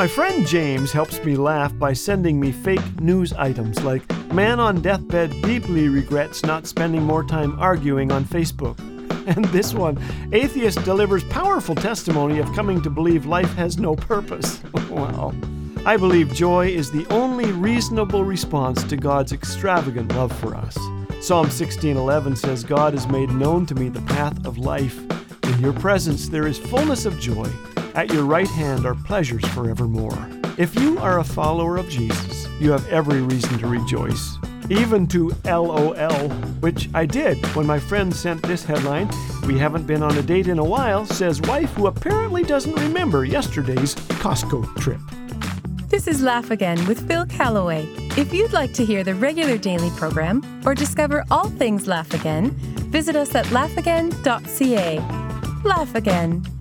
My friend James helps me laugh by sending me fake news items like man on deathbed deeply regrets not spending more time arguing on Facebook. And this one, atheist delivers powerful testimony of coming to believe life has no purpose. Wow. I believe joy is the only reasonable response to God's extravagant love for us. Psalm 16:11 says, God has made known to me the path of life. In your presence there is fullness of joy. At your right hand are pleasures forevermore. If you are a follower of Jesus, you have every reason to rejoice. Even to LOL, which I did when my friend sent this headline, we haven't been on a date in a while, says wife who apparently doesn't remember yesterday's Costco trip. This is Laugh Again with Phil Calloway. If you'd like to hear the regular daily program or discover all things Laugh Again, visit us at laughagain.ca. Laugh Again,